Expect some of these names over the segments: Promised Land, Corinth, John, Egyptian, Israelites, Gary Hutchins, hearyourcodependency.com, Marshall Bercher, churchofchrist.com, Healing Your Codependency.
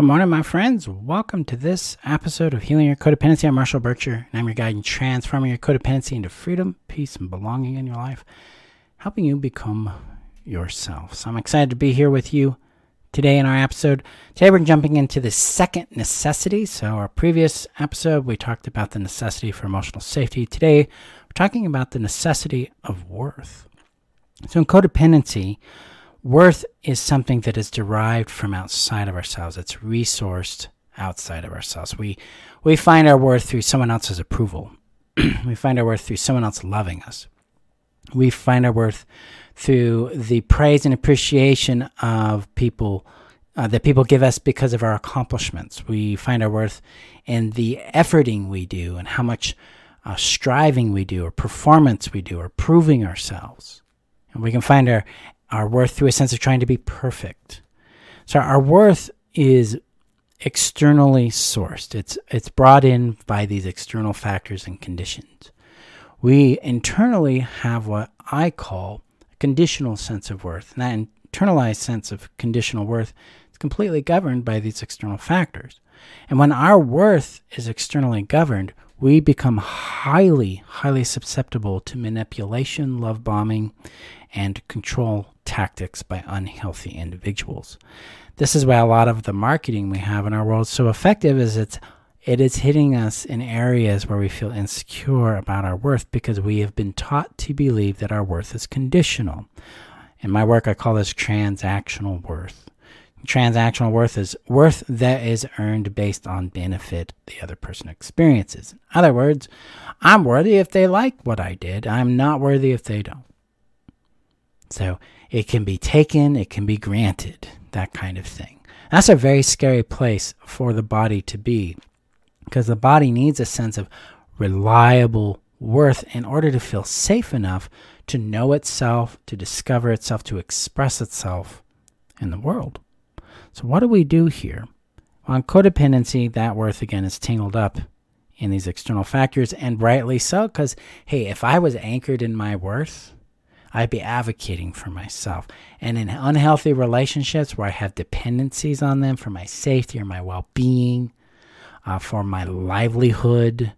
Good morning, my friends. Welcome to this episode of Healing Your Codependency. I'm Marshall Bercher, and I'm your guide in transforming your codependency into freedom, peace, and belonging in your life, helping you become yourself. So I'm excited to be here with you today in our episode. Today we're jumping into the second necessity. So our previous episode, we talked about the necessity for emotional safety. Today, we're talking about the necessity of worth. So in codependency, worth is something that is derived from outside of ourselves. It's resourced outside of ourselves. We find our worth through someone else's approval. We find our worth through someone else loving us. We find our worth through the praise and appreciation of people that people give us because of our accomplishments. We find our worth in the efforting we do and how much striving we do or performance we do or proving ourselves. And we can find our worth through a sense of trying to be perfect. So our worth is externally sourced. It's brought in by these external factors and conditions. We internally have what I call a conditional sense of worth. And that internalized sense of conditional worth is completely governed by these external factors. And when our worth is externally governed, we become highly, highly susceptible to manipulation, love bombing, and control tactics by unhealthy individuals. This is why a lot of the marketing we have in our world is so effective, is it is hitting us in areas where we feel insecure about our worth because we have been taught to believe that our worth is conditional. In my work, I call this transactional worth. Transactional worth is worth that is earned based on benefit the other person experiences. In other words, I'm worthy if they like what I did. I'm not worthy if they don't. So it can be taken, it can be granted, that kind of thing. That's a very scary place for the body to be, because the body needs a sense of reliable worth in order to feel safe enough to know itself, to discover itself, to express itself in the world. So what do we do here? Well, in codependency, that worth again is tangled up in these external factors, and rightly so, because, hey, if I was anchored in my worth, I'd be advocating for myself. And in unhealthy relationships where I have dependencies on them for my safety or my well-being, for my livelihood,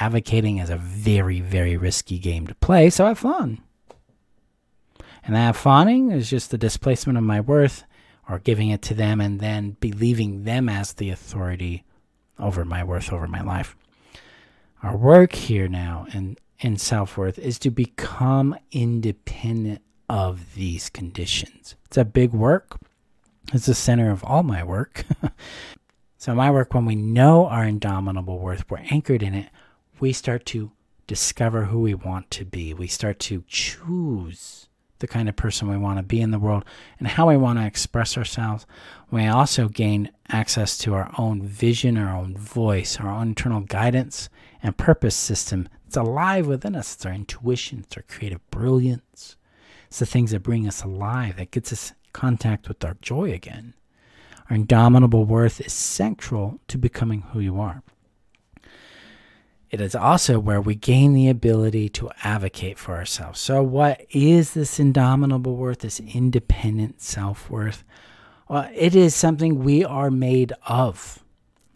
advocating is a very, very risky game to play, so I've fawned. And that fawning is just the displacement of my worth or giving it to them and then believing them as the authority over my worth, over my life. Our work here now in self-worth is to become independent of these conditions. It's a big work. It's the center of all my work. So my work, when we know our indomitable worth, we're anchored in it, we start to discover who we want to be. We start to choose the kind of person we want to be in the world and how we want to express ourselves. We also gain access to our own vision, our own voice, our own internal guidance and purpose system. It's alive within us. It's our intuition. It's our creative brilliance. It's the things that bring us alive, that gets us in contact with our joy again. Our indomitable worth is central to becoming who you are. It is also where we gain the ability to advocate for ourselves. So what is this indomitable worth, this independent self-worth? Well, it is something we are made of.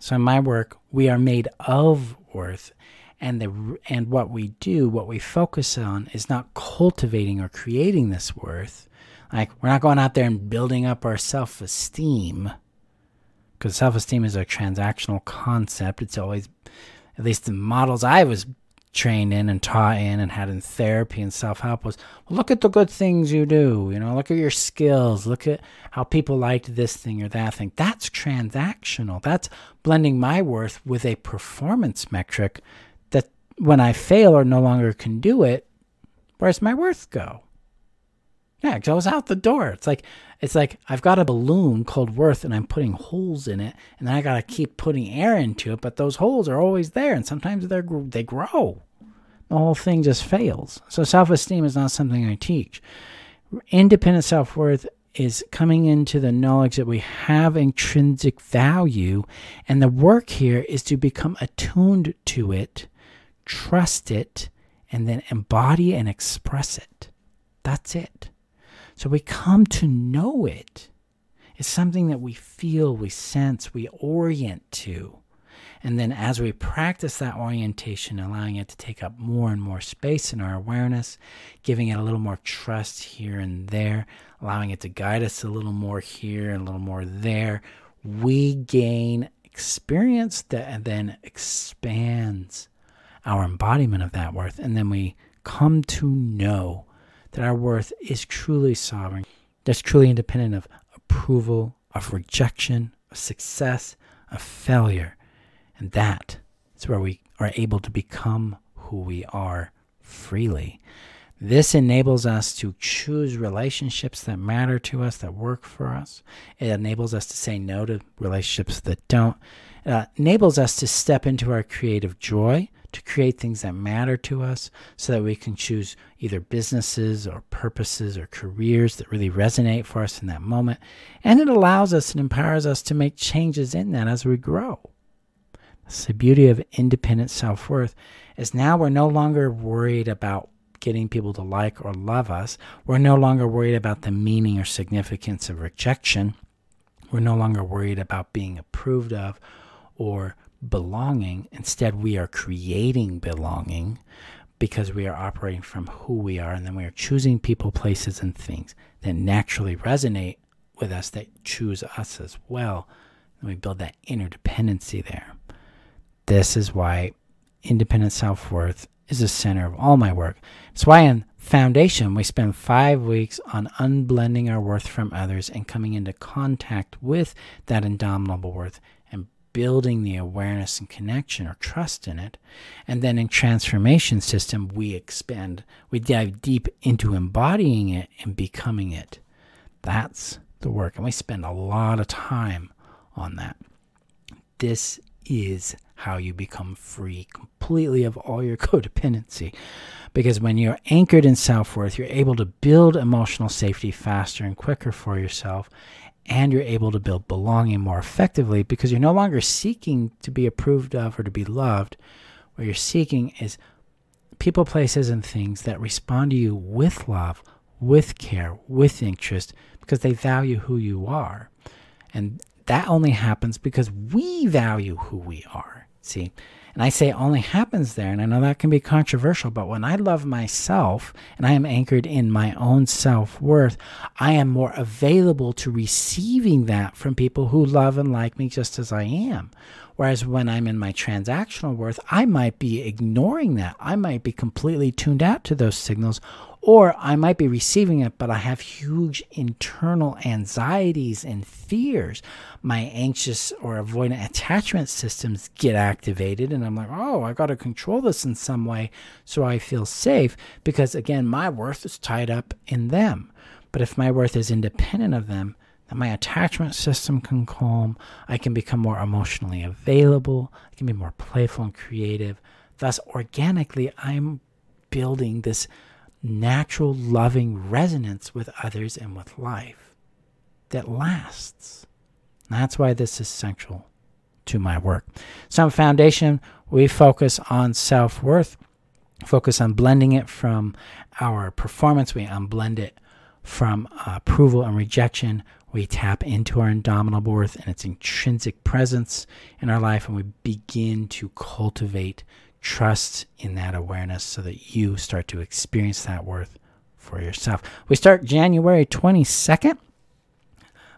So in my work, we are made of worth. And what we do, what we focus on, is not cultivating or creating this worth. Like, we're not going out there and building up our self-esteem, because self-esteem is a transactional concept. It's always... at least the models I was trained in and taught in and had in therapy and self-help was, well, look at the good things you do. You know, look at your skills. Look at how people liked this thing or that thing. That's transactional. That's blending my worth with a performance metric that when I fail or no longer can do it, where's my worth go? Yeah, it goes out the door. It's like I've got a balloon called worth, and I'm putting holes in it, and then I got to keep putting air into it, but those holes are always there, and sometimes they grow. The whole thing just fails. So self-esteem is not something I teach. Independent self-worth is coming into the knowledge that we have intrinsic value, and the work here is to become attuned to it, trust it, and then embody and express it. That's it. So we come to know it. It's something that we feel, we sense, we orient to. And then as we practice that orientation, allowing it to take up more and more space in our awareness, giving it a little more trust here and there, allowing it to guide us a little more here and a little more there, we gain experience that then expands our embodiment of that worth. And then we come to know that our worth is truly sovereign, that's truly independent of approval, of rejection, of success, of failure. And that is where we are able to become who we are freely. This enables us to choose relationships that matter to us, that work for us. It enables us to say no to relationships that don't. It enables us to step into our creative joy, to create things that matter to us so that we can choose either businesses or purposes or careers that really resonate for us in that moment. And it allows us and empowers us to make changes in that as we grow. That's the beauty of independent self-worth, is now we're no longer worried about getting people to like or love us. We're no longer worried about the meaning or significance of rejection. We're no longer worried about being approved of or belonging. Instead, we are creating belonging because we are operating from who we are, and then we are choosing people, places, and things that naturally resonate with us, that choose us as well. And we build that interdependency there. This is why independent self-worth is the center of all my work. It's why in Foundation we spend 5 weeks on unblending our worth from others and coming into contact with that indomitable worth and building the awareness and connection or trust in it. And then in Transformation System we expand, we dive deep into embodying it and becoming it. That's the work, and we spend a lot of time on that. This is how you become free completely of all your codependency. Because when you're anchored in self-worth, you're able to build emotional safety faster and quicker for yourself, and you're able to build belonging more effectively because you're no longer seeking to be approved of or to be loved. What you're seeking is people, places, and things that respond to you with love, with care, with interest, because they value who you are. And that only happens because we value who we are. See, and I say only happens there, and I know that can be controversial, but when I love myself and I am anchored in my own self-worth, I am more available to receiving that from people who love and like me just as I am. Whereas when I'm in my transactional worth, I might be ignoring that. I might be completely tuned out to those signals, or I might be receiving it, but I have huge internal anxieties and fears. My anxious or avoidant attachment systems get activated, and I'm like, oh, I got to control this in some way so I feel safe, because again, my worth is tied up in them. But if my worth is independent of them, then my attachment system can calm. I can become more emotionally available. I can be more playful and creative. Thus, organically, I'm building this natural, loving resonance with others and with life that lasts. And that's why this is central to my work. So in Foundation, we focus on self-worth, focus on blending it from our performance. We unblend it from approval and rejection. We tap into our indomitable worth and its intrinsic presence in our life, and we begin to cultivate trust in that awareness so that you start to experience that worth for yourself. We start January 22nd.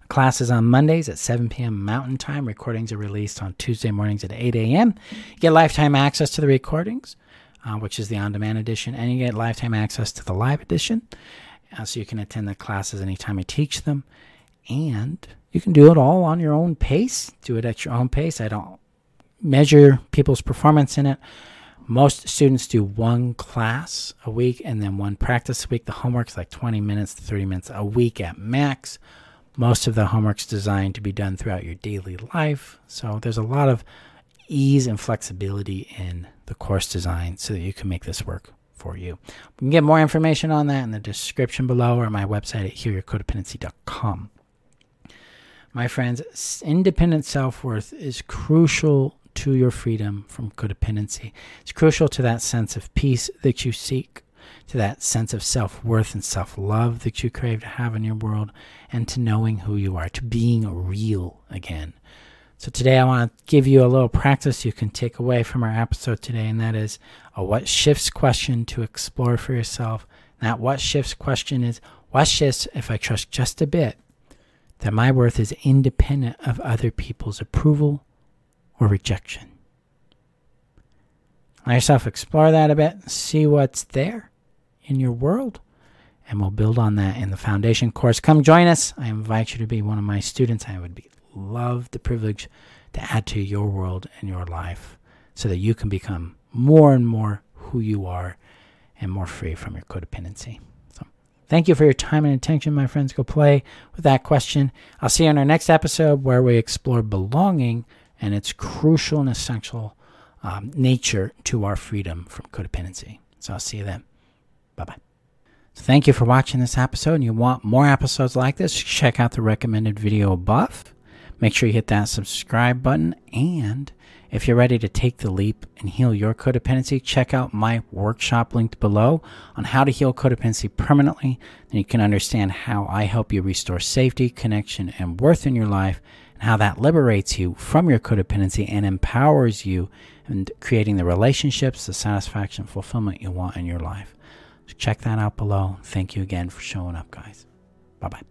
Classes on Mondays at 7 p.m. Mountain Time. Recordings are released on Tuesday mornings at 8 a.m. You get lifetime access to the recordings, which is the on-demand edition, and you get lifetime access to the live edition, so you can attend the classes anytime I teach them. And you can do it all on your own pace. Do it at your own pace. I don't measure people's performance in it. Most students do one class a week and then one practice a week. The homework's like 20 minutes to 30 minutes a week at max. Most of the homework's designed to be done throughout your daily life. So there's a lot of ease and flexibility in the course design so that you can make this work for you. You can get more information on that in the description below or my website at hearyourcodependency.com. My friends, independent self-worth is crucial to your freedom from codependency. It's crucial to that sense of peace that you seek. to that sense of self-worth and self-love that you crave to have in your world, and to knowing who you are, to being real again. So today I want to give you a little practice you can take away from our episode today, and that is a what shifts question to explore for yourself. And that what shifts question is, what shifts if I trust just a bit that my worth is independent of other people's approval or rejection? Let yourself explore that a bit, see what's there in your world, and we'll build on that in the foundation course. Come join us. I invite you to be one of my students. I would love the privilege to add to your world and your life so that you can become more and more who you are and more free from your codependency. So thank you for your time and attention, my friends. Go play with that question. I'll see you in our next episode where we explore belonging and its crucial and essential nature to our freedom from codependency. So I'll see you then. Bye-bye. So thank you for watching this episode, and you want more episodes like this, check out the recommended video above. Make sure you hit that subscribe button, and if you're ready to take the leap and heal your codependency, check out my workshop linked below on how to heal codependency permanently. Then you can understand how I help you restore safety, connection, and worth in your life, and how that liberates you from your codependency and empowers you in creating the relationships, the satisfaction, fulfillment you want in your life. So check that out below. Thank you again for showing up, guys. Bye-bye.